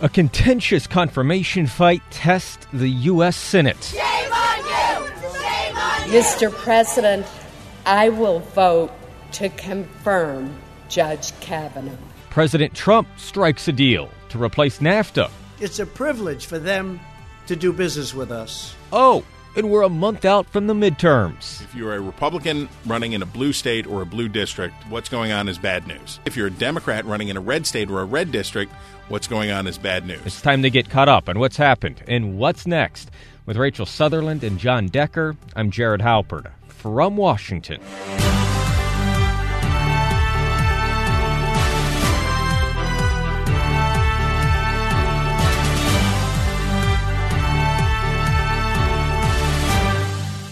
A contentious confirmation fight tests the U.S. Senate. Shame on you! Shame on you! Mr. President, I will vote to confirm Judge Kavanaugh. President Trump strikes a deal to replace NAFTA. It's a privilege for them to do business with us. Oh, and we're a month out from the midterms. If you're a Republican running in a blue state or a blue district, what's going on is bad news. If you're a Democrat running in a red state or a red district, what's going on is bad news. It's time to get caught up on what's happened and what's next. With Rachel Sutherland and Jon Decker, I'm Jared Halpern from Washington.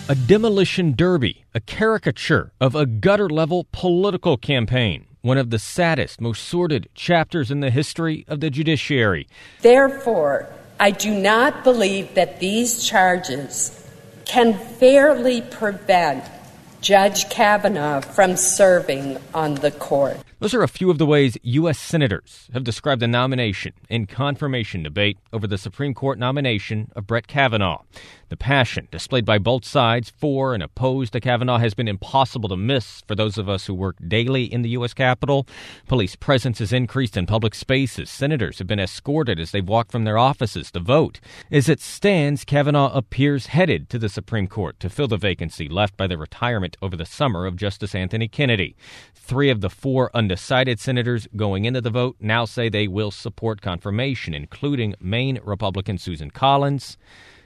A demolition derby, a caricature of a gutter-level political campaign, one of the saddest, most sordid chapters in the history of the judiciary. Therefore, I do not believe that these charges can fairly prevent Judge Kavanaugh from serving on the court. Those are a few of the ways U.S. senators have described the nomination and confirmation debate over the Supreme Court nomination of Brett Kavanaugh. The passion displayed by both sides for and opposed to Kavanaugh has been impossible to miss for those of us who work daily in the U.S. Capitol. Police presence has increased in public spaces. Senators have been escorted as they've walked from their offices to vote. As it stands, Kavanaugh appears headed to the Supreme Court to fill the vacancy left by the retirement over the summer of Justice Anthony Kennedy. 3 of the 4 undecided senators going into the vote now say they will support confirmation, including Maine Republican Susan Collins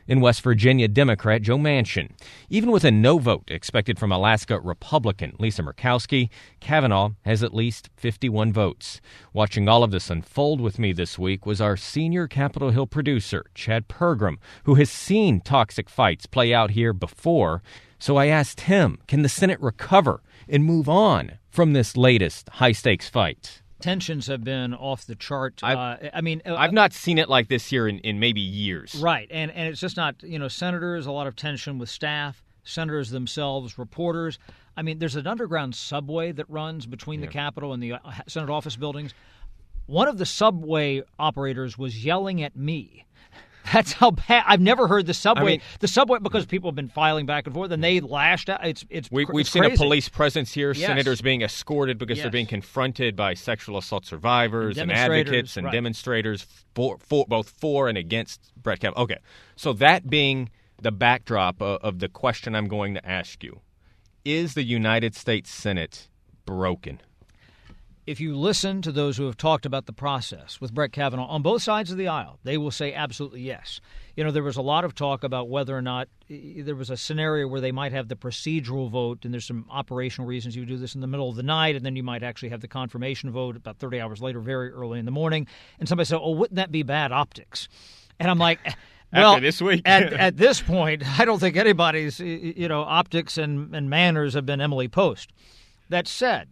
and West Virginia Democrat Joe Manchin. Even with a no vote expected from Alaska Republican Lisa Murkowski, Kavanaugh has at least 51 votes. Watching all of this unfold with me this week was our senior Capitol Hill producer, Chad Pergram, who has seen toxic fights play out here before. So I asked him, can the Senate recover and move on from this latest high-stakes fight? Tensions have been off the chart. I've not seen it like this here in maybe years. Right, and it's just not, senators, a lot of tension with staff, senators themselves, reporters. I mean, there's an underground subway that runs between the Capitol and the Senate office buildings. One of the subway operators was yelling at me. That's how bad. I've never heard the subway. The subway, because people have been filing back and forth, and they lashed out. We've seen crazy. A police presence here, yes. Senators being escorted because they're being confronted by sexual assault survivors and advocates and demonstrators, both for and against Brett Kavanaugh. Okay, so that being the backdrop of the question I'm going to ask you, is the United States Senate broken? If you listen to those who have talked about the process with Brett Kavanaugh on both sides of the aisle, they will say absolutely yes. There was a lot of talk about whether or not there was a scenario where they might have the procedural vote, and there's some operational reasons you do this in the middle of the night, and then you might actually have the confirmation vote about 30 hours later, very early in the morning. And somebody said, oh, wouldn't that be bad optics? And I'm like... Well, after this week. at this point, I don't think anybody's, optics and manners have been Emily Post. That said...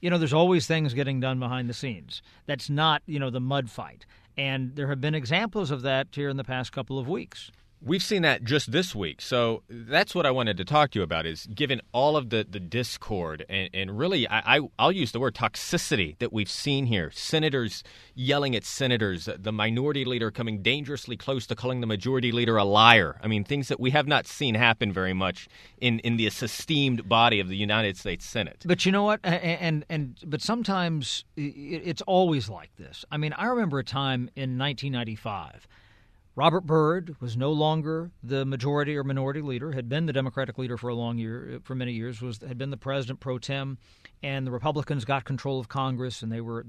there's always things getting done behind the scenes. That's not, the mud fight. And there have been examples of that here in the past couple of weeks. We've seen that just this week. So that's what I wanted to talk to you about is given all of the discord and really I'll use the word toxicity that we've seen here. Senators yelling at senators, the minority leader coming dangerously close to calling the majority leader a liar. I mean, things that we have not seen happen very much in the esteemed body of the United States Senate. But you know what? But sometimes it's always like this. I mean, I remember a time in 1995 Robert Byrd was no longer the majority or minority leader, had been the Democratic leader for many years, had been the president pro tem, and the Republicans got control of Congress, and they were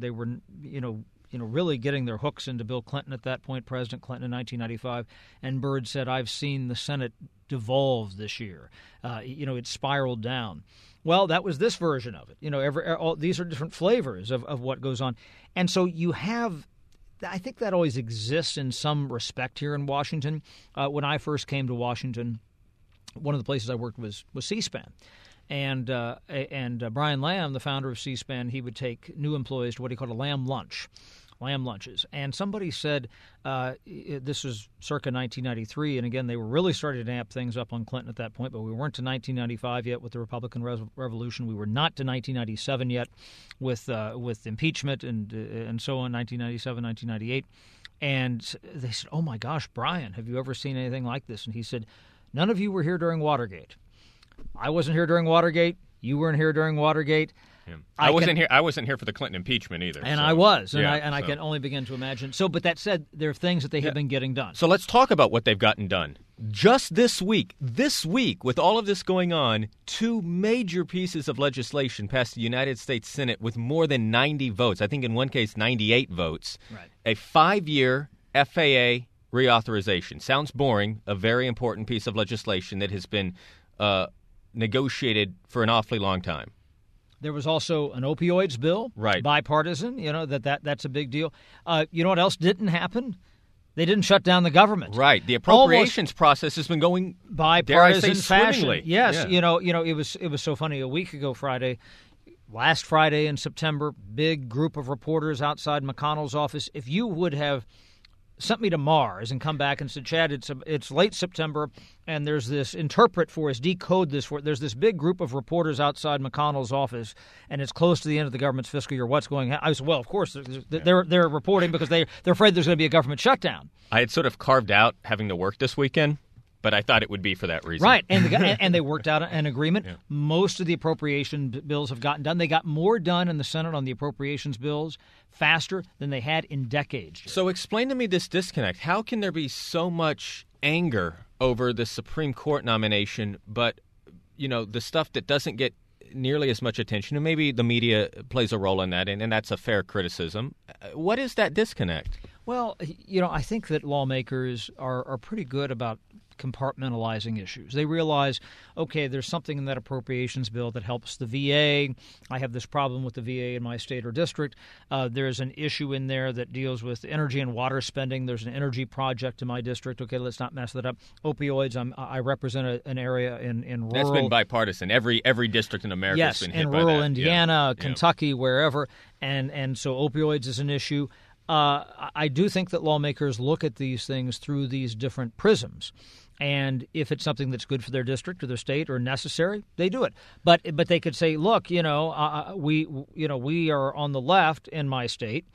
really getting their hooks into Bill Clinton at that point, President Clinton in 1995, and Byrd said, "I've seen the Senate devolve this year. It spiraled down." Well, that was this version of it. These are different flavors of what goes on, and so you have. I think that always exists in some respect here in Washington. When I first came to Washington, one of the places I worked was C-SPAN. And Brian Lamb, the founder of C-SPAN, he would take new employees to what he called a lamb lunches. And somebody said, this was circa 1993, and again, they were really starting to amp things up on Clinton at that point, but we weren't to 1995 yet with the Republican Revolution. We were not to 1997 yet with impeachment and so on, 1997, 1998. And they said, oh, my gosh, Brian, have you ever seen anything like this? And he said, none of you were here during Watergate. I wasn't here during Watergate. You weren't here during Watergate. Yeah. I wasn't here for the Clinton impeachment either. And so. I was. And, yeah, I can only begin to imagine. So, but that said, there are things that they have been getting done. So let's talk about what they've gotten done. Just this week, with all of this going on, two major pieces of legislation passed the United States Senate with more than 90 votes. I think in one case, 98 votes. Right. A 5-year FAA reauthorization. Sounds boring. A very important piece of legislation that has been negotiated for an awfully long time. There was also an opioids bill, right? Bipartisan. You know, that's a big deal. You know what else didn't happen? They didn't shut down the government. Right. The appropriations process has been going bipartisan fashion. Yes. Yeah. You know, it was so funny. A week ago last Friday in September, big group of reporters outside McConnell's office. If you would have sent me to Mars and come back and said, Chad, it's late September, and there's this there's this big group of reporters outside McConnell's office, and it's close to the end of the government's fiscal year. What's going on? I said, well, of course, they're reporting because they're afraid there's going to be a government shutdown. I had sort of carved out having to work this weekend, but I thought it would be for that reason. Right, and they worked out an agreement. Yeah. Most of the appropriation bills have gotten done. They got more done in the Senate on the appropriations bills faster than they had in decades. So explain to me this disconnect. How can there be so much anger over the Supreme Court nomination, but, you know, the stuff that doesn't get nearly as much attention, and maybe the media plays a role in that, and that's a fair criticism. What is that disconnect? Well, you know, I think that lawmakers are pretty good about compartmentalizing issues. They realize, okay, there's something in that appropriations bill that helps the VA. I have this problem with the VA in my state or district. There's an issue in there that deals with energy and water spending. There's an energy project in my district. Okay, let's not mess that up. Opioids, I represent an area in rural. That's been bipartisan. Every district in America has been hit by that. Yes, in rural Indiana, yeah. Kentucky, yeah. Wherever. And so opioids is an issue. I do think that lawmakers look at these things through these different prisms. And if it's something that's good for their district or their state or necessary, they do it. But they could say, look, you know, we are on the left in my state,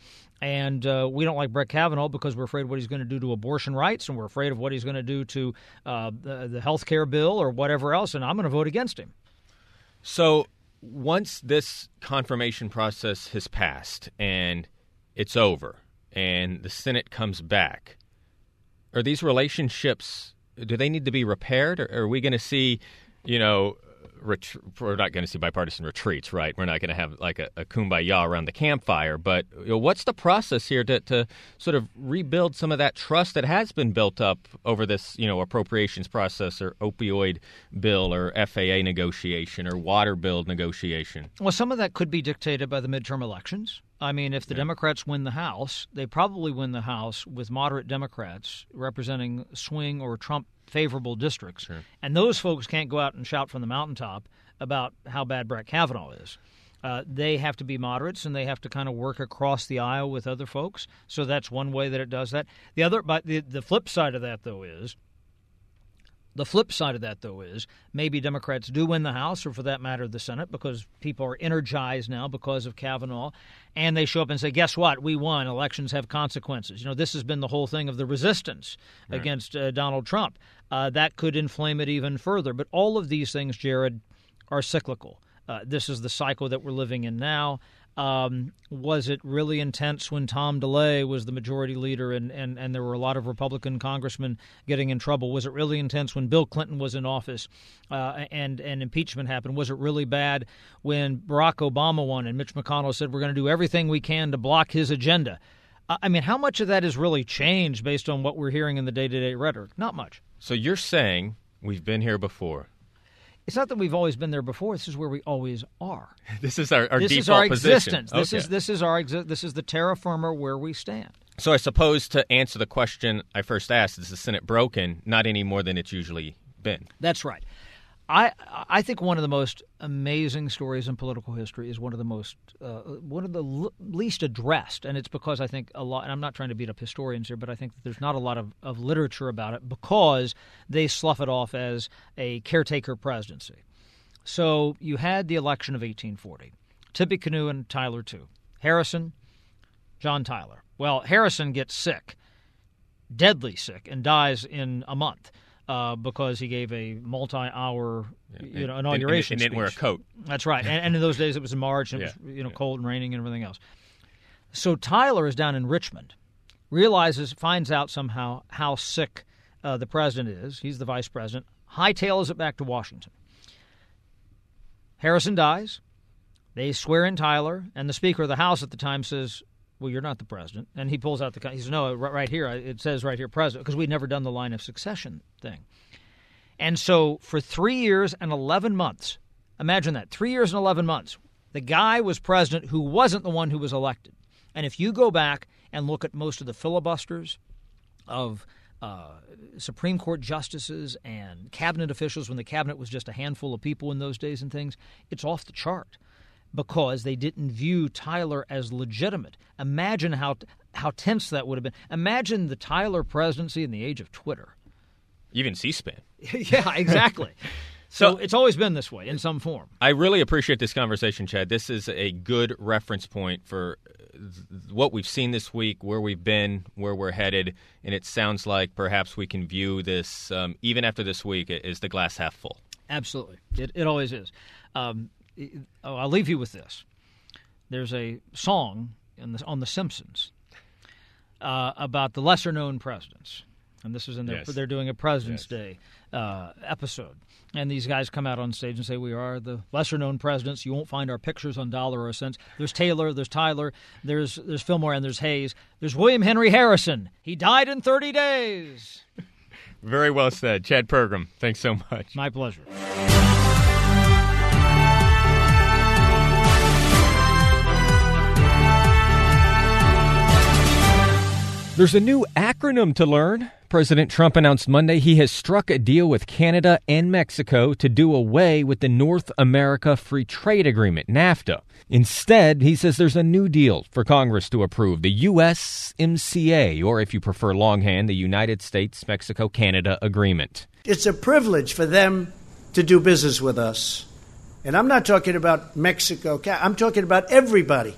and we don't like Brett Kavanaugh because we're afraid what he's going to do to abortion rights, and we're afraid of what he's going to do to the health care bill or whatever else, and I'm going to vote against him. So once this confirmation process has passed and it's over and the Senate comes back, are these relationships— do they need to be repaired, or are we going to see, you know, we're not going to see bipartisan retreats, right? We're not going to have like a kumbaya around the campfire. But you know, what's the process here to sort of rebuild some of that trust that has been built up over this, you know, appropriations process or opioid bill or FAA negotiation or water bill negotiation? Well, some of that could be dictated by the midterm elections. I mean, if the Democrats win the House, they probably win the House with moderate Democrats representing swing or Trump-favorable districts. Sure. And those folks can't go out and shout from the mountaintop about how bad Brett Kavanaugh is. They have to be moderates, and they have to kind of work across the aisle with other folks. So that's one way that it does that. The flip side of that, though, is— the flip side of that, though, is maybe Democrats do win the House, or for that matter, the Senate, because people are energized now because of Kavanaugh, and they show up and say, guess what? We won. Elections have consequences. You know, this has been the whole thing of the resistance against Donald Trump. That could inflame it even further. But all of these things, Jared, are cyclical. This is the cycle that we're living in now. Was it really intense when Tom DeLay was the majority leader and there were a lot of Republican congressmen getting in trouble? Was it really intense when Bill Clinton was in office and impeachment happened? Was it really bad when Barack Obama won and Mitch McConnell said we're going to do everything we can to block his agenda? I mean, how much of that has really changed based on what we're hearing in the day-to-day rhetoric? Not much. So you're saying we've been here before. It's not that we've always been there before. This is where we always are. This is our default position. This is our existence. Okay. This is the terra firma where we stand. So I suppose to answer the question I first asked, is the Senate broken? Not any more than it's usually been. That's right. I think one of the most amazing stories in political history is one of the least addressed, and it's because I think a lot— and I'm not trying to beat up historians here, but I think that there's not a lot of literature about it because they slough it off as a caretaker presidency. So you had the election of 1840, Tippecanoe and Tyler too, Harrison, John Tyler. Well, Harrison gets sick. deadly sick and dies in a month because he gave a multi-hour inauguration speech. And didn't wear a coat. That's right. And in those days it was in March and it was cold and raining and everything else. So Tyler is down in Richmond, finds out somehow how sick the president is. He's the vice president. Hightails it back to Washington. Harrison dies. They swear in Tyler, and the Speaker of the House at the time says, well, you're not the president. And he pulls out the – he says, no, right here, it says right here, president, because we'd never done the line of succession thing. And so for 3 years and 11 months – imagine that, 3 years and 11 months – the guy was president who wasn't the one who was elected. And if you go back and look at most of the filibusters of Supreme Court justices and cabinet officials when the cabinet was just a handful of people in those days and things, it's off the chart. Because they didn't view Tyler as legitimate. Imagine how tense that would have been. Imagine the Tyler presidency in the age of Twitter. Even C-SPAN. Yeah, exactly. So it's always been this way in some form. I really appreciate this conversation, Chad. This is a good reference point for what we've seen this week, where we've been, where we're headed. And it sounds like perhaps we can view this, even after this week, as the glass half full. Absolutely. It always is. I'll leave you with this. There's a song on The Simpsons about the lesser-known presidents. And this is in they're doing a President's Day episode. And these guys come out on stage and say, we are the lesser-known presidents. You won't find our pictures on dollar or cents. There's Taylor, there's Tyler, there's Fillmore, and there's Hayes. There's William Henry Harrison. He died in 30 days. Very well said. Chad Pergram, thanks so much. My pleasure. There's a new acronym to learn. President Trump announced Monday he has struck a deal with Canada and Mexico to do away with the North America Free Trade Agreement, NAFTA. Instead, he says there's a new deal for Congress to approve, the USMCA, or if you prefer longhand, the United States-Mexico-Canada Agreement. It's a privilege for them to do business with us. And I'm not talking about Mexico. I'm talking about everybody.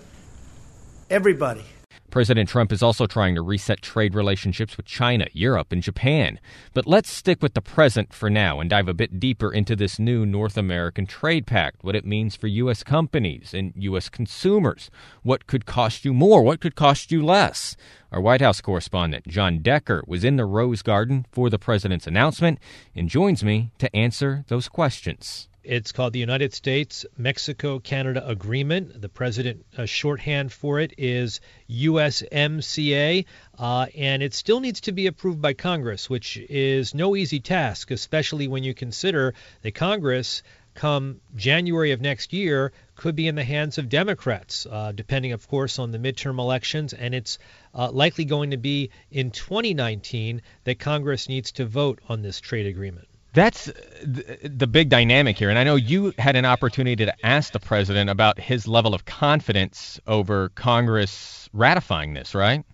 Everybody. President Trump is also trying to reset trade relationships with China, Europe, and Japan. But let's stick with the present for now and dive a bit deeper into this new North American Trade Pact, what it means for U.S. companies and U.S. consumers. What could cost you more? What could cost you less? Our White House correspondent, Jon Decker, was in the Rose Garden for the president's announcement and joins me to answer those questions. It's called the United States-Mexico-Canada Agreement. The president, shorthand for it is USMCA, and it still needs to be approved by Congress, which is no easy task, especially when you consider that Congress, come January of next year, could be in the hands of Democrats, depending, of course, on the midterm elections. And it's likely going to be in 2019 that Congress needs to vote on this trade agreement. That's the big dynamic here. And I know you had an opportunity to ask the president about his level of confidence over Congress ratifying this, right?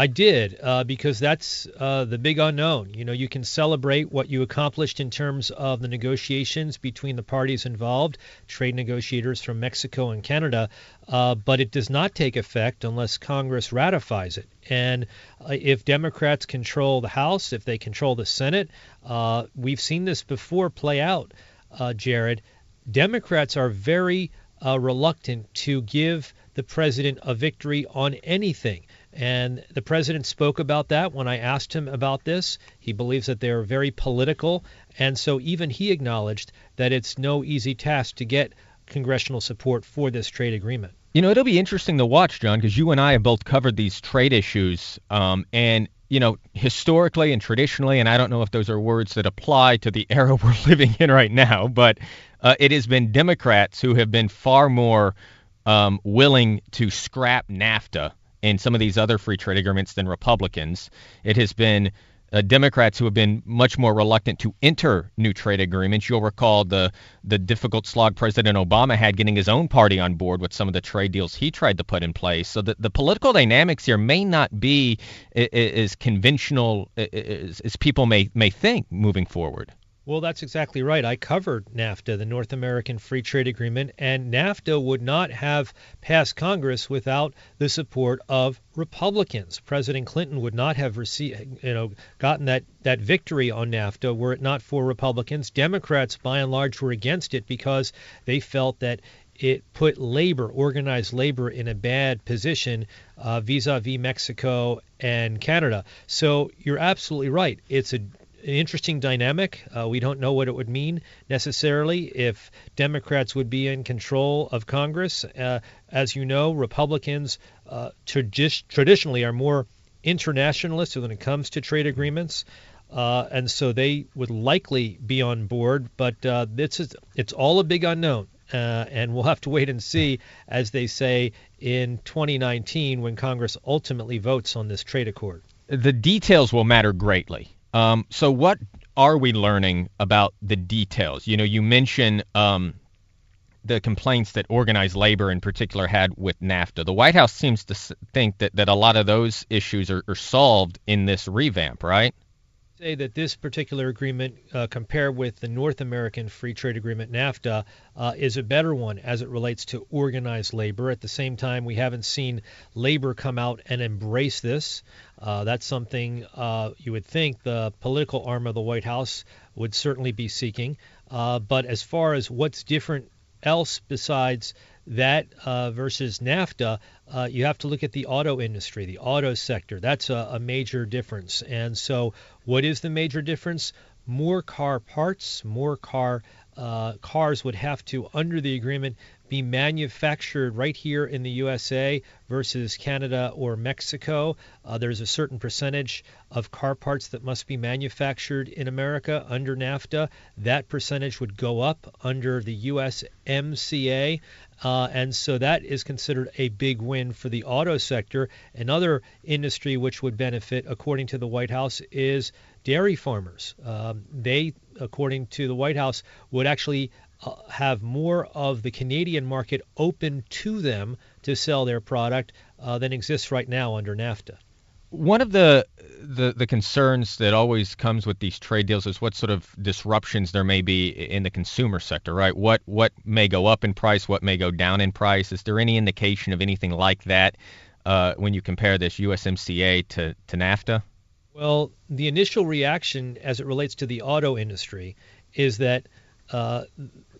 I did, because that's the big unknown. You know, you can celebrate what you accomplished in terms of the negotiations between the parties involved, trade negotiators from Mexico and Canada, but it does not take effect unless Congress ratifies it. And if Democrats control the House, if they control the Senate, we've seen this before play out, Jared. Democrats are very reluctant to give the president a victory on anything. And the president spoke about that when I asked him about this. He believes that they're very political. And so even he acknowledged that it's no easy task to get congressional support for this trade agreement. You know, it'll be interesting to watch, John, because you and I have both covered these trade issues. And, you know, historically and traditionally, and I don't know if those are words that apply to the era we're living in right now, but it has been Democrats who have been far more willing to scrap NAFTA and some of these other free trade agreements than Republicans. It has been Democrats who have been much more reluctant to enter new trade agreements. You'll recall the difficult slog President Obama had getting his own party on board with some of the trade deals he tried to put in place. So the political dynamics here may not be as conventional as people may think moving forward. Well, that's exactly right. I covered NAFTA, the North American Free Trade Agreement, and NAFTA would not have passed Congress without the support of Republicans. President Clinton would not have received, gotten that victory on NAFTA were it not for Republicans. Democrats, by and large, were against it because they felt that it put labor, organized labor, in a bad position vis-a-vis Mexico and Canada. So you're absolutely right. It's an interesting dynamic. We don't know what it would mean necessarily if Democrats would be in control of Congress. As you know, Republicans traditionally are more internationalist when it comes to trade agreements, and so they would likely be on board. But it's all a big unknown, and we'll have to wait and see, as they say, in 2019 when Congress ultimately votes on this trade accord. The details will matter greatly. So what are we learning about the details? You mentioned the complaints that organized labor in particular had with NAFTA. The White House seems to think that a lot of those issues are solved in this revamp, right? Say that this particular agreement, compared with the North American Free Trade Agreement, NAFTA, is a better one as it relates to organized labor. At the same time, we haven't seen labor come out and embrace this. That's something you would think the political arm of the White House would certainly be seeking. But as far as what's different else besides that versus NAFTA, you have to look at the auto industry, the auto sector. That's a major difference. And so what is the major difference? More car parts, more cars would have to, under the agreement, be manufactured right here in the USA versus Canada or Mexico. There's a certain percentage of car parts that must be manufactured in America under NAFTA. That percentage would go up under the USMCA. And so that is considered a big win for the auto sector. Another industry which would benefit, according to the White House, is dairy farmers. They, according to the White House, would actually have more of the Canadian market open to them to sell their product than exists right now under NAFTA. One of the concerns that always comes with these trade deals is what sort of disruptions there may be in the consumer sector, right? What may go up in price, what may go down in price? Is there any indication of anything like that when you compare this USMCA to NAFTA? Well, the initial reaction as it relates to the auto industry is that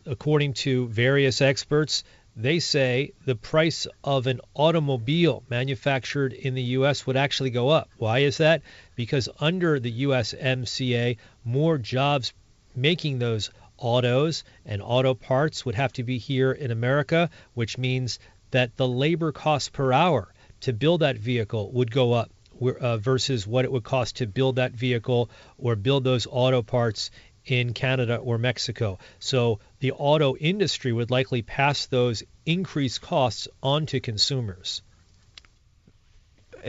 according to various experts, they say the price of an automobile manufactured in the U.S. would actually go up. Why is that? Because under the USMCA, more jobs making those autos and auto parts would have to be here in America, which means that the labor cost per hour to build that vehicle would go up versus what it would cost to build that vehicle or build those auto parts in Canada or Mexico. So the auto industry would likely pass those increased costs on to consumers.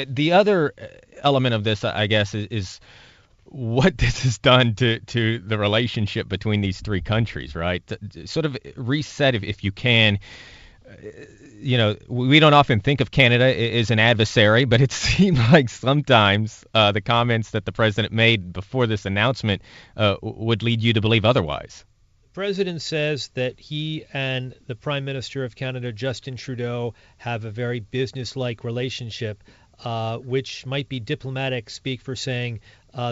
The other element of this, I guess, is what this has done to the relationship between these three countries, right? Sort of reset, if you can. We don't often think of Canada as an adversary, but it seemed like sometimes the comments that the president made before this announcement would lead you to believe otherwise. The president says that he and the Prime Minister of Canada, Justin Trudeau, have a very business-like relationship, which might be diplomatic speak for saying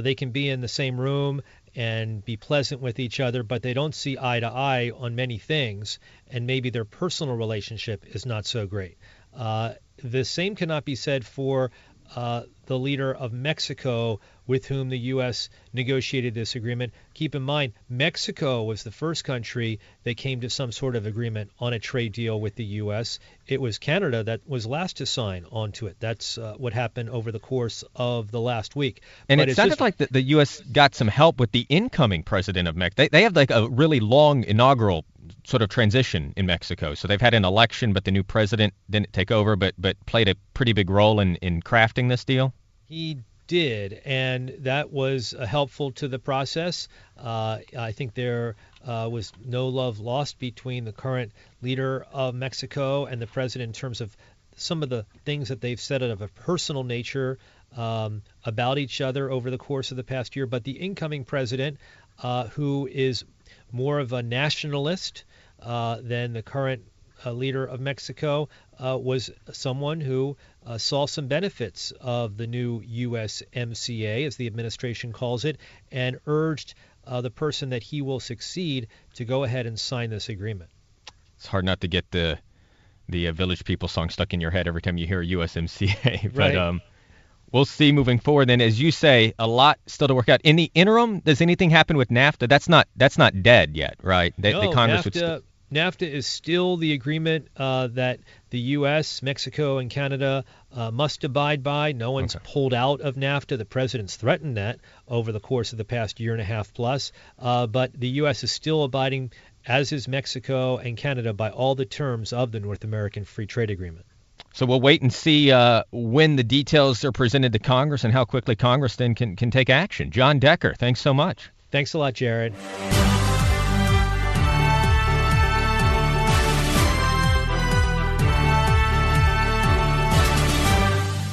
they can be in the same room and be pleasant with each other, but they don't see eye to eye on many things, and maybe their personal relationship is not so great. The same cannot be said for the leader of Mexico, with whom the U.S. negotiated this agreement. Keep in mind, Mexico was the first country that came to some sort of agreement on a trade deal with the U.S. It was Canada that was last to sign onto it. That's what happened over the course of the last week. And but it sounded like the U.S. got some help with the incoming president of Mexico. They have like a really long inaugural sort of transition in Mexico. So they've had an election, but the new president didn't take over, but played a pretty big role in crafting this deal. He did, and that was helpful to the process. I think there was no love lost between the current leader of Mexico and the president in terms of some of the things that they've said of a personal nature about each other over the course of the past year. But the incoming president who is more of a nationalist than the current leader of Mexico, was someone who saw some benefits of the new USMCA, as the administration calls it, and urged the person that he will succeed to go ahead and sign this agreement. It's hard not to get the Village People song stuck in your head every time you hear USMCA. But right. We'll see moving forward. And as you say, a lot still to work out. In the interim, does anything happen with NAFTA? That's not dead yet, right? No, the Congress would still... NAFTA is still the agreement that the U.S., Mexico, and Canada must abide by. No one's pulled out of NAFTA. The president's threatened that over the course of the past year and a half plus. But the U.S. is still abiding, as is Mexico and Canada, by all the terms of the North American Free Trade Agreement. So we'll wait and see when the details are presented to Congress and how quickly Congress then can take action. Jon Decker, thanks so much. Thanks a lot, Jared.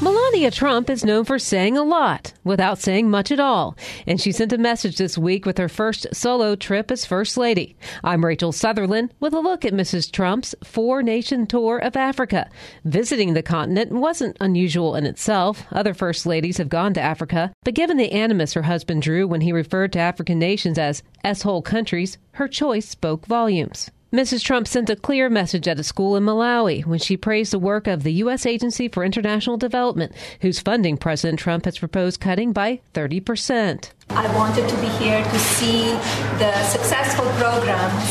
Melania Trump is known for saying a lot without saying much at all, and she sent a message this week with her first solo trip as First Lady. I'm Rachel Sutherland with a look at Mrs. Trump's four-nation tour of Africa. Visiting the continent wasn't unusual in itself. Other First Ladies have gone to Africa, but given the animus her husband drew when he referred to African nations as S-hole countries, her choice spoke volumes. Mrs. Trump sent a clear message at a school in Malawi when she praised the work of the U.S. Agency for International Development, whose funding President Trump has proposed cutting by 30%. I wanted to be here to see the successful programs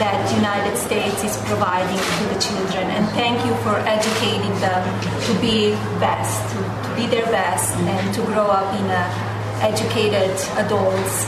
that the United States is providing to the children. And thank you for educating them to be best, to be their best, and to grow up in educated adults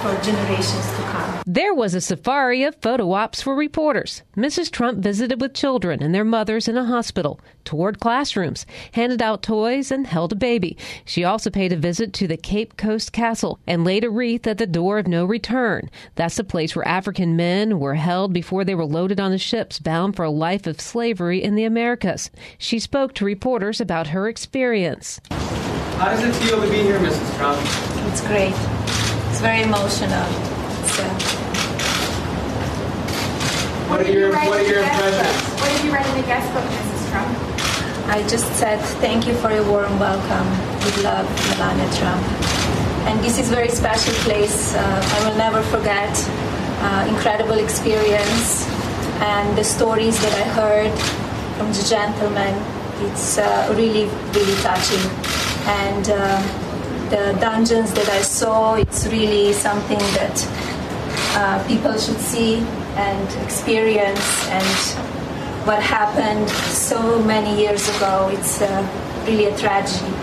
for generations to come. There was a safari of photo ops for reporters. Mrs. Trump visited with children and their mothers in a hospital, toured classrooms, handed out toys, and held a baby. She also paid a visit to the Cape Coast Castle and laid a wreath at the Door of No Return. That's the place where African men were held before they were loaded on the ships bound for a life of slavery in the Americas. She spoke to reporters about her experience. How does it feel to be here, Mrs. Trump? It's great. It's very emotional. So. What are your impressions? What did you write in the guest book, Mrs. Trump? I just said thank you for your warm welcome. With love, Melania Trump. And this is a very special place. I will never forget. Incredible experience, and the stories that I heard from the gentlemen. It's really, really touching, and. The dungeons that I saw, it's really something that people should see and experience, and what happened so many years ago, it's really a tragedy.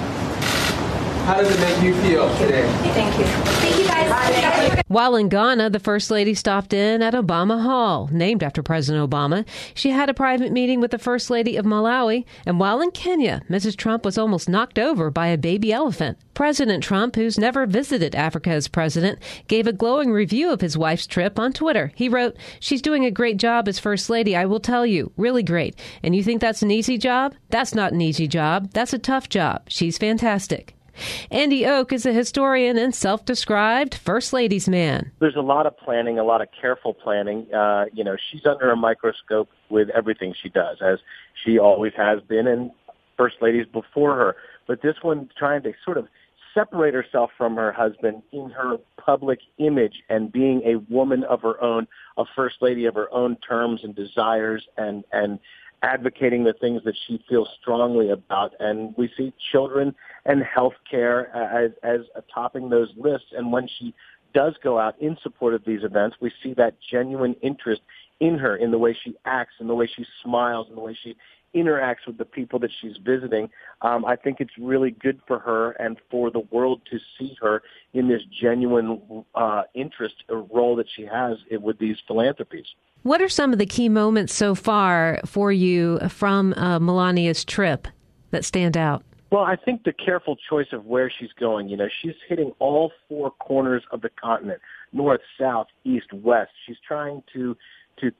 How does it make you feel today? Thank you. Thank you, guys. While in Ghana, the First Lady stopped in at Obama Hall, named after President Obama. She had a private meeting with the First Lady of Malawi. And while in Kenya, Mrs. Trump was almost knocked over by a baby elephant. President Trump, who's never visited Africa as president, gave a glowing review of his wife's trip on Twitter. He wrote, "She's doing a great job as First Lady, I will tell you. Really great. And you think that's an easy job? That's not an easy job. That's a tough job. She's fantastic." Andy Oak is a historian and self-described First Lady's man. There's a lot of planning, a lot of careful planning. She's under a microscope with everything she does, as she always has been, and First Ladies before her. But this one trying to sort of separate herself from her husband in her public image and being a woman of her own, a First Lady of her own terms and desires, and advocating the things that she feels strongly about. And we see children and health care as topping those lists. And when she does go out in support of these events, we see that genuine interest in her, in the way she acts, in the way she smiles, in the way she interacts with the people that she's visiting. I think it's really good for her and for the world to see her in this genuine interest or role that she has with these philanthropies. What are some of the key moments so far for you from Melania's trip that stand out? Well, I think the careful choice of where she's going. She's hitting all four corners of the continent, north, south, east, west. She's trying to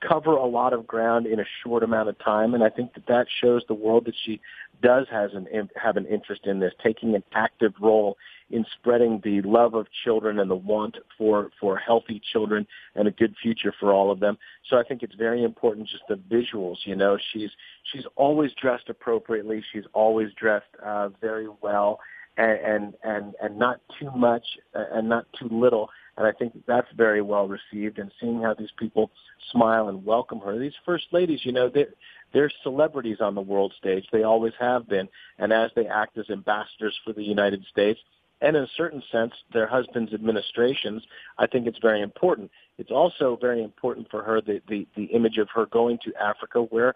cover a lot of ground in a short amount of time, and I think that shows the world that she does have an interest in this, taking an active role in spreading the love of children and the want for healthy children and a good future for all of them. So I think it's very important, just the visuals, you know. She's always dressed appropriately. She's always dressed very well and not too much and not too little. And I think that's very well received. And seeing how these people smile and welcome her. These first ladies, you know, they're celebrities on the world stage. They always have been. And as they act as ambassadors for the United States, and in a certain sense, their husband's administrations, I think it's very important. It's also very important for her, the image of her going to Africa, where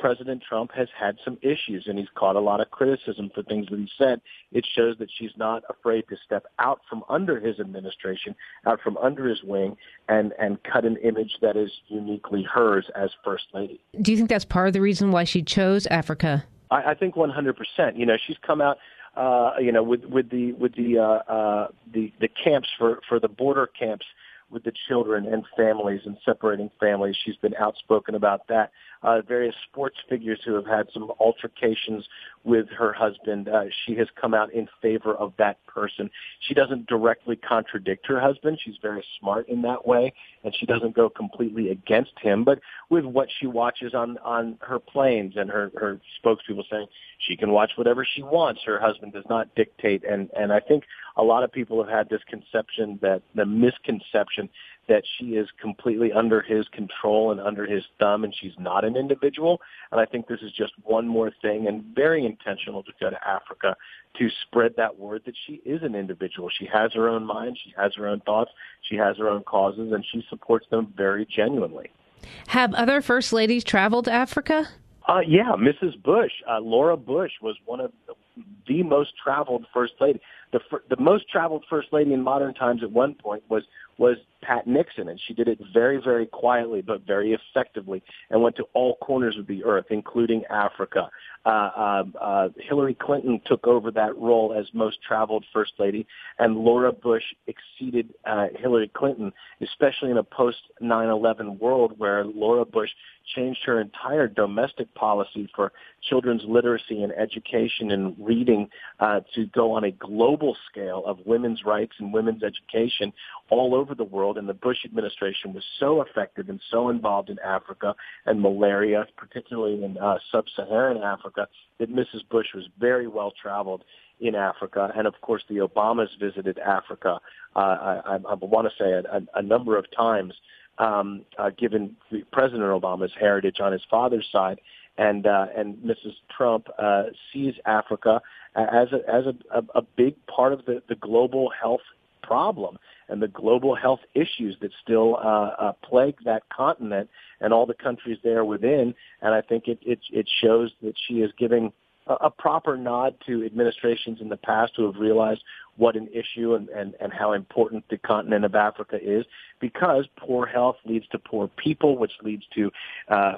President Trump has had some issues and he's caught a lot of criticism for things that he said. It shows that she's not afraid to step out from under his administration, out from under his wing, and cut an image that is uniquely hers as First Lady. Do you think that's part of the reason why she chose Africa? I think 100%. You know, she's come out with the camps for the border camps with the children and families and separating families. She's been outspoken about that. Various sports figures who have had some altercations with her husband, she has come out in favor of that person. She doesn't directly contradict her husband. She's very smart in that way, and she doesn't go completely against him. But with what she watches on her planes and her spokespeople saying she can watch whatever she wants, her husband does not dictate. And I think a lot of people have had this conception, that the misconception that she is completely under his control and under his thumb, and she's not an individual. And I think this is just one more thing, and very intentional to go to Africa to spread that word that she is an individual. She has her own mind, she has her own thoughts, she has her own causes, and she supports them very genuinely. Have other first ladies traveled to Africa? Yeah, Mrs. Bush, Laura Bush was one of the most traveled first lady. The most traveled first lady in modern times at one point was Pat Nixon, and she did it very, very quietly but very effectively, and went to all corners of the earth, including Africa. Hillary Clinton took over that role as most traveled first lady, and Laura Bush exceeded Hillary Clinton, especially in a post-9/11 world where Laura Bush changed her entire domestic policy for children's literacy and education and reading to go on a global scale of women's rights and women's education all over the world. And the Bush administration was so effective and so involved in Africa and malaria, particularly in sub-Saharan Africa, that Mrs. Bush was very well traveled in Africa. And, of course, the Obamas visited Africa, I want to say, a number of times, given President Obama's heritage on his father's side. And Mrs. Trump sees Africa as a big part of the global health problem and the global health issues that still plague that continent and all the countries there within. And I think it shows that she is giving a proper nod to administrations in the past who have realized what an issue and how important the continent of Africa is, because poor health leads to poor people, which leads to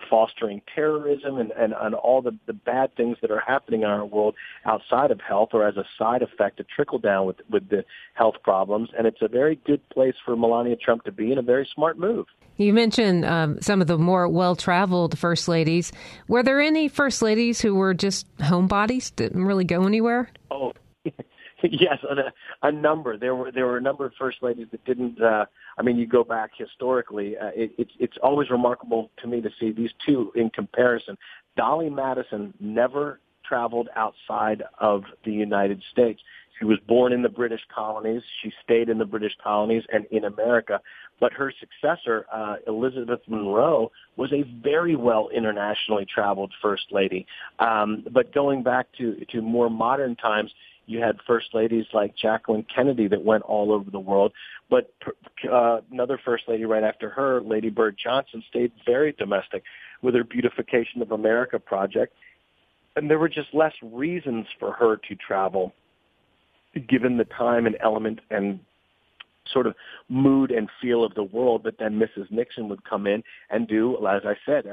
fostering terrorism and all the bad things that are happening in our world outside of health, or as a side effect, a trickle-down with the health problems. And it's a very good place for Melania Trump to be, in a very smart move. You mentioned some of the more well-traveled first ladies. Were there any first ladies who were just homebodies, didn't really go anywhere? Oh, yes, a number. There were a number of first ladies that didn't. You go back historically. It's always remarkable to me to see these two in comparison. Dolly Madison never traveled outside of the United States. She was born in the British colonies. She stayed in the British colonies and in America. But her successor, Elizabeth Monroe, was a very well internationally traveled first lady. But going back to more modern times, you had first ladies like Jacqueline Kennedy that went all over the world. But another first lady right after her, Lady Bird Johnson, stayed very domestic with her Beautification of America project. And there were just less reasons for her to travel, given the time and element and sort of mood and feel of the world. But then Mrs. Nixon would come in and do, as I said,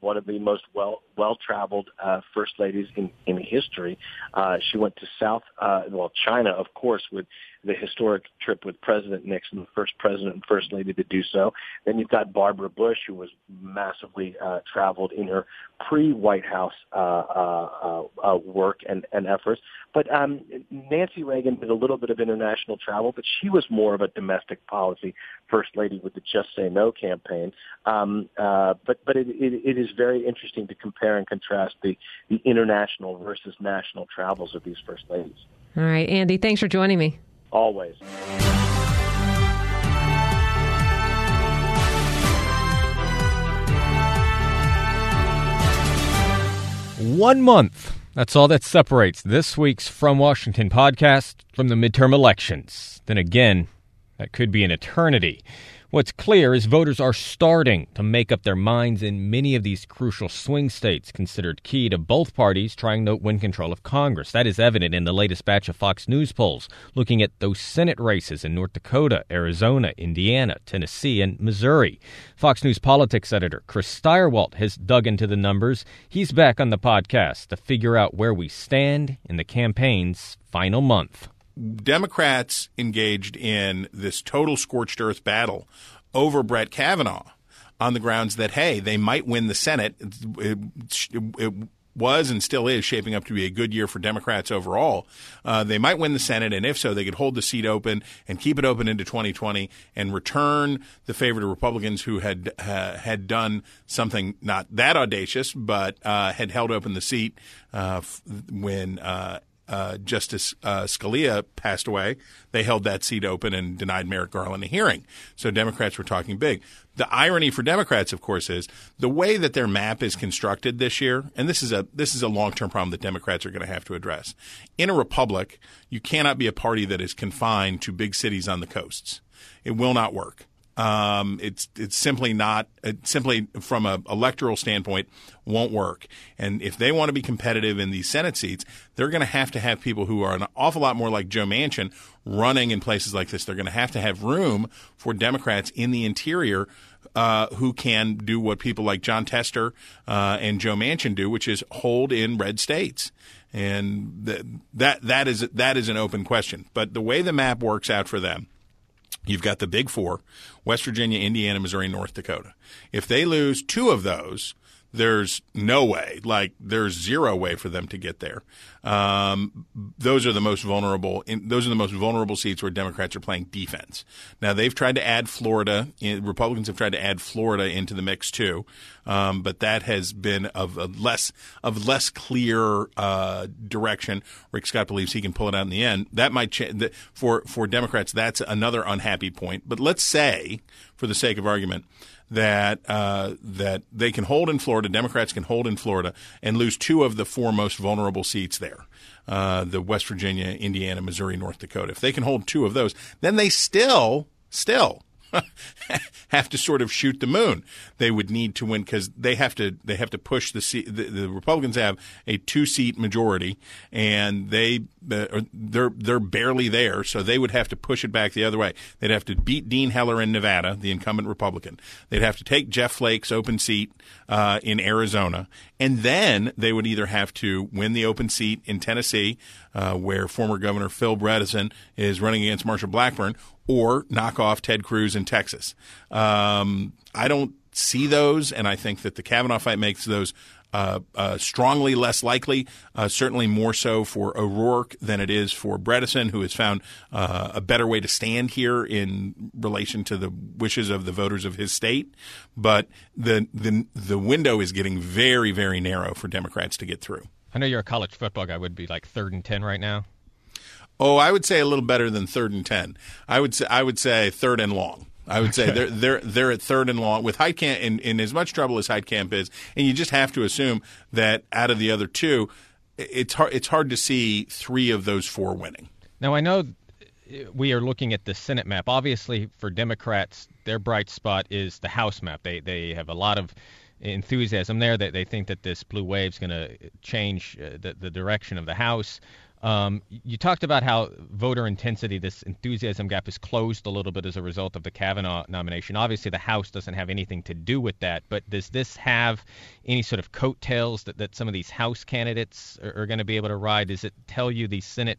one of the most well-traveled first ladies in history. She went to China, of course, with the historic trip with President Nixon, the first president and first lady to do so. Then you've got Barbara Bush, who was massively traveled in her pre-White House work and efforts. But Nancy Reagan did a little bit of international travel, but she was more of a domestic policy first lady with the Just Say No campaign. But it is very interesting to compare and contrast the international versus national travels of these first ladies. All right, Andy, thanks for joining me. Always. One month. That's all that separates this week's From Washington podcast from the midterm elections. Then again, that could be an eternity. What's clear is voters are starting to make up their minds in many of these crucial swing states considered key to both parties trying to win control of Congress. That is evident in the latest batch of Fox News polls looking at those Senate races in North Dakota, Arizona, Indiana, Tennessee, and Missouri. Fox News politics editor Chris Stirewalt has dug into the numbers. He's back on the podcast to figure out where we stand in the campaign's final month. Democrats engaged in this total scorched earth battle over Brett Kavanaugh on the grounds that, hey, they might win the Senate. It was and still is shaping up to be a good year for Democrats overall. They might win the Senate, and if so, they could hold the seat open and keep it open into 2020 and return the favor to Republicans who had done something not that audacious, but had held open the seat when Justice Scalia passed away. They held that seat open and denied Merrick Garland a hearing. So Democrats were talking big. The irony for Democrats, of course, is the way that their map is constructed this year, and this is a long-term problem that Democrats are going to have to address. In a republic, you cannot be a party that is confined to big cities on the coasts. It will not work. It's simply from an electoral standpoint won't work. And if they want to be competitive in these Senate seats, they're going to have people who are an awful lot more like Joe Manchin running in places like this. They're going to have room for Democrats in the interior who can do what people like John Tester and Joe Manchin do, which is hold in red states. And that is an open question. But the way the map works out for them, you've got the big four: West Virginia, Indiana, Missouri, North Dakota. If they lose two of those, there's no way, there's zero way for them to get there. Those are the most vulnerable. Those are the most vulnerable seats where Democrats are playing defense. Now, they've tried to add Florida. Republicans have tried to add Florida into the mix too, but that has been of less clear direction. Rick Scott believes he can pull it out in the end. That might change for Democrats. That's another unhappy point. But let's say, for the sake of argument, that they can hold in Florida, Democrats can hold in Florida, and lose two of the four most vulnerable seats there, the West Virginia, Indiana, Missouri, North Dakota. If they can hold two of those, then they still have to sort of shoot the moon. They would need to win because they have to push the seat. The Republicans have a two-seat majority, and they're barely there, so they would have to push it back the other way. They'd have to beat Dean Heller in Nevada, the incumbent Republican. They'd have to take Jeff Flake's open seat in Arizona, and then they would either have to win the open seat in Tennessee, where former Governor Phil Bredesen is running against Marsha Blackburn, or knock off Ted Cruz in Texas. I don't see those, and I think that the Kavanaugh fight makes those strongly less likely, certainly more so for O'Rourke than it is for Bredesen, who has found a better way to stand here in relation to the wishes of the voters of his state. But the window is getting very, very narrow for Democrats to get through. I know you're a college football guy. Would be like 3rd and 10 right now? Oh, I would say a little better than 3rd and 10. I would say 3rd and long. I would say they're at 3rd and long with Heitkamp in as much trouble as Heitkamp is, and you just have to assume that out of the other two, it's hard to see three of those four winning. Now, I know we are looking at the Senate map. Obviously, for Democrats, their bright spot is the House map. They have a lot of enthusiasm there. They think that this blue wave is going to change the direction of the House. You talked about how voter intensity, this enthusiasm gap, is closed a little bit as a result of the Kavanaugh nomination. Obviously, the House doesn't have anything to do with that. But does this have any sort of coattails that some of these House candidates are going to be able to ride? Does it tell you these Senate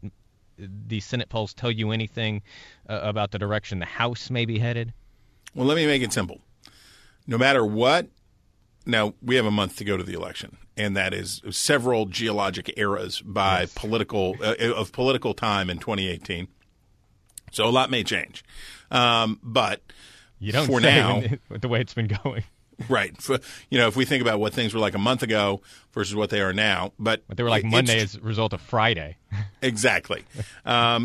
polls tell you anything about the direction the House may be headed? Well, let me make it simple. No matter what. Now, we have a month to go to the election, and that is several geologic eras by yes. political time in 2018. So a lot may change. But you don't for now, with the way it's been going. Right. For, if we think about what things were like a month ago versus what they are now. But they were like Monday as a result of Friday. Exactly.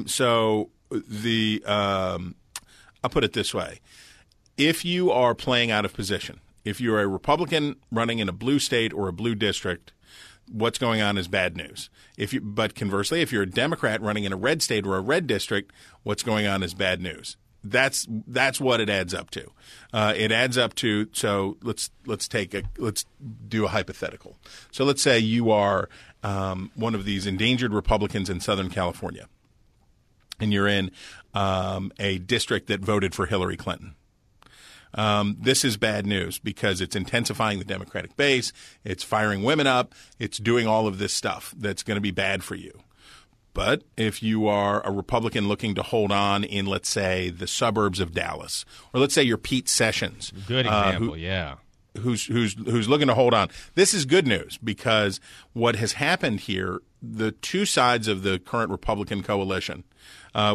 So I'll put it this way. If you are playing out of position, if you're a Republican running in a blue state or a blue district, what's going on is bad news. But conversely, if you're a Democrat running in a red state or a red district, what's going on is bad news. That's what it adds up to. So let's do a hypothetical. So let's say you are one of these endangered Republicans in Southern California, and you're in a district that voted for Hillary Clinton. This is bad news because it's intensifying the Democratic base. It's firing women up. It's doing all of this stuff that's going to be bad for you. But if you are a Republican looking to hold on in, let's say, the suburbs of Dallas, or let's say you're Pete Sessions. Good example, Who's looking to hold on. This is good news because what has happened here, the two sides of the current Republican coalition,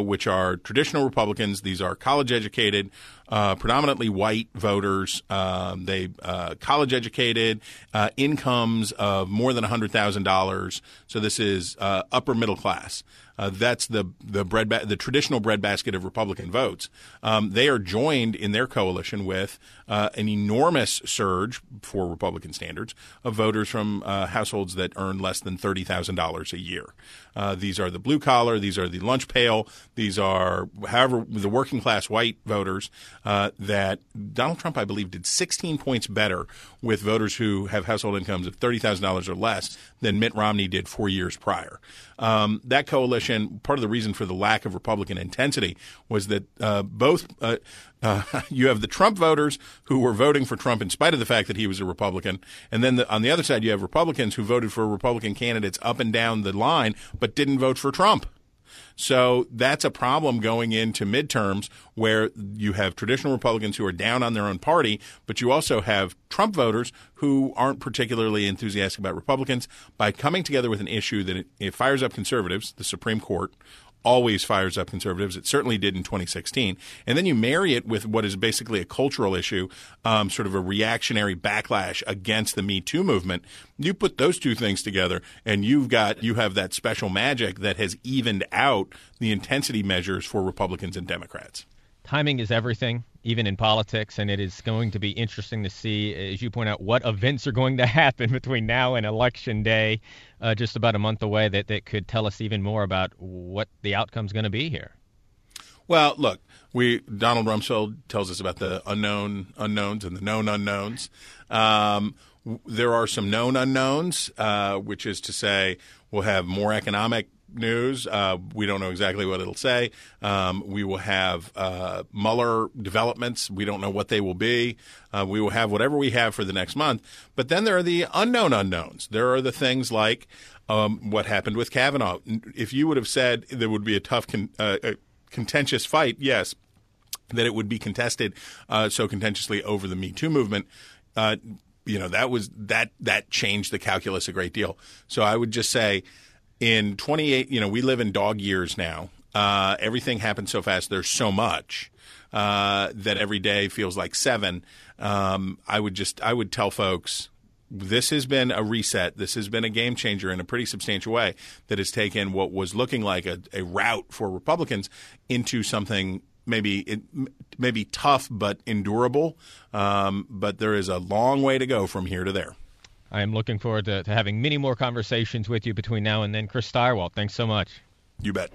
which are traditional Republicans. These are college-educated, predominantly white voters. They college-educated, incomes of more than $100,000. So this is upper middle class. That's the traditional breadbasket of Republican votes. They are joined in their coalition with an enormous surge, for Republican standards, of voters from households that earn less than $30,000 a year. These are the blue collar. These are the lunch pail. These are, however, the working class white voters that Donald Trump, I believe, did 16 points better with voters who have household incomes of $30,000 or less than Mitt Romney did 4 years prior. That coalition. Part of the reason for the lack of Republican intensity was that you have the Trump voters who were voting for Trump in spite of the fact that he was a Republican. And then on the other side, you have Republicans who voted for Republican candidates up and down the line but didn't vote for Trump. So that's a problem going into midterms where you have traditional Republicans who are down on their own party, but you also have Trump voters who aren't particularly enthusiastic about Republicans. By coming together with an issue that it fires up conservatives, the Supreme Court always fires up conservatives. It certainly did in 2016. And then you marry it with what is basically a cultural issue, sort of a reactionary backlash against the Me Too movement. You put those two things together and you have that special magic that has evened out the intensity measures for Republicans and Democrats. Timing is everything, even in politics, and it is going to be interesting to see, as you point out, what events are going to happen between now and Election Day, just about a month away, that could tell us even more about what the outcome's going to be here. Well, look, Donald Rumsfeld tells us about the unknown unknowns and the known unknowns. There are some known unknowns, which is to say we'll have more economic news. We don't know exactly what it'll say. We will have Mueller developments. We don't know what they will be. We will have whatever we have for the next month. But then there are the unknown unknowns. There are the things like what happened with Kavanaugh. If you would have said there would be a tough, contentious fight, yes, that it would be contested so contentiously over the Me Too movement, that changed the calculus a great deal. So I would just say, in 28, we live in dog years now. Everything happens so fast. There's so much that every day feels like seven. I would tell folks, this has been a reset. This has been a game changer in a pretty substantial way that has taken what was looking like a rout for Republicans into something maybe tough but endurable. But there is a long way to go from here to there. I am looking forward to having many more conversations with you between now and then. Chris Stirewalt, thanks so much. You bet.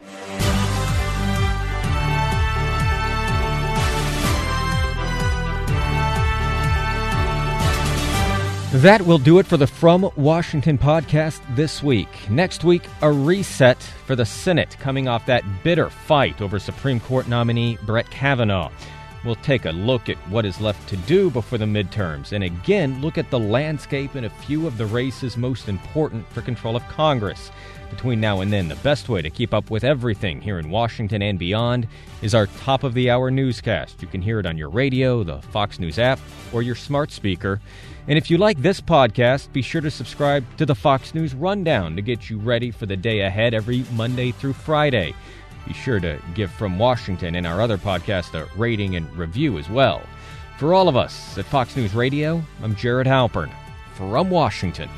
That will do it for the From Washington podcast this week. Next week, a reset for the Senate coming off that bitter fight over Supreme Court nominee Brett Kavanaugh. We'll take a look at what is left to do before the midterms and again look at the landscape in a few of the races most important for control of Congress. Between now and then, the best way to keep up with everything here in Washington and beyond is our top-of-the-hour newscast. You can hear it on your radio, the Fox News app, or your smart speaker. And if you like this podcast, be sure to subscribe to the Fox News Rundown to get you ready for the day ahead every Monday through Friday. Be sure to give From Washington and our other podcast a rating and review as well. For all of us at Fox News Radio, I'm Jared Halpern from Washington.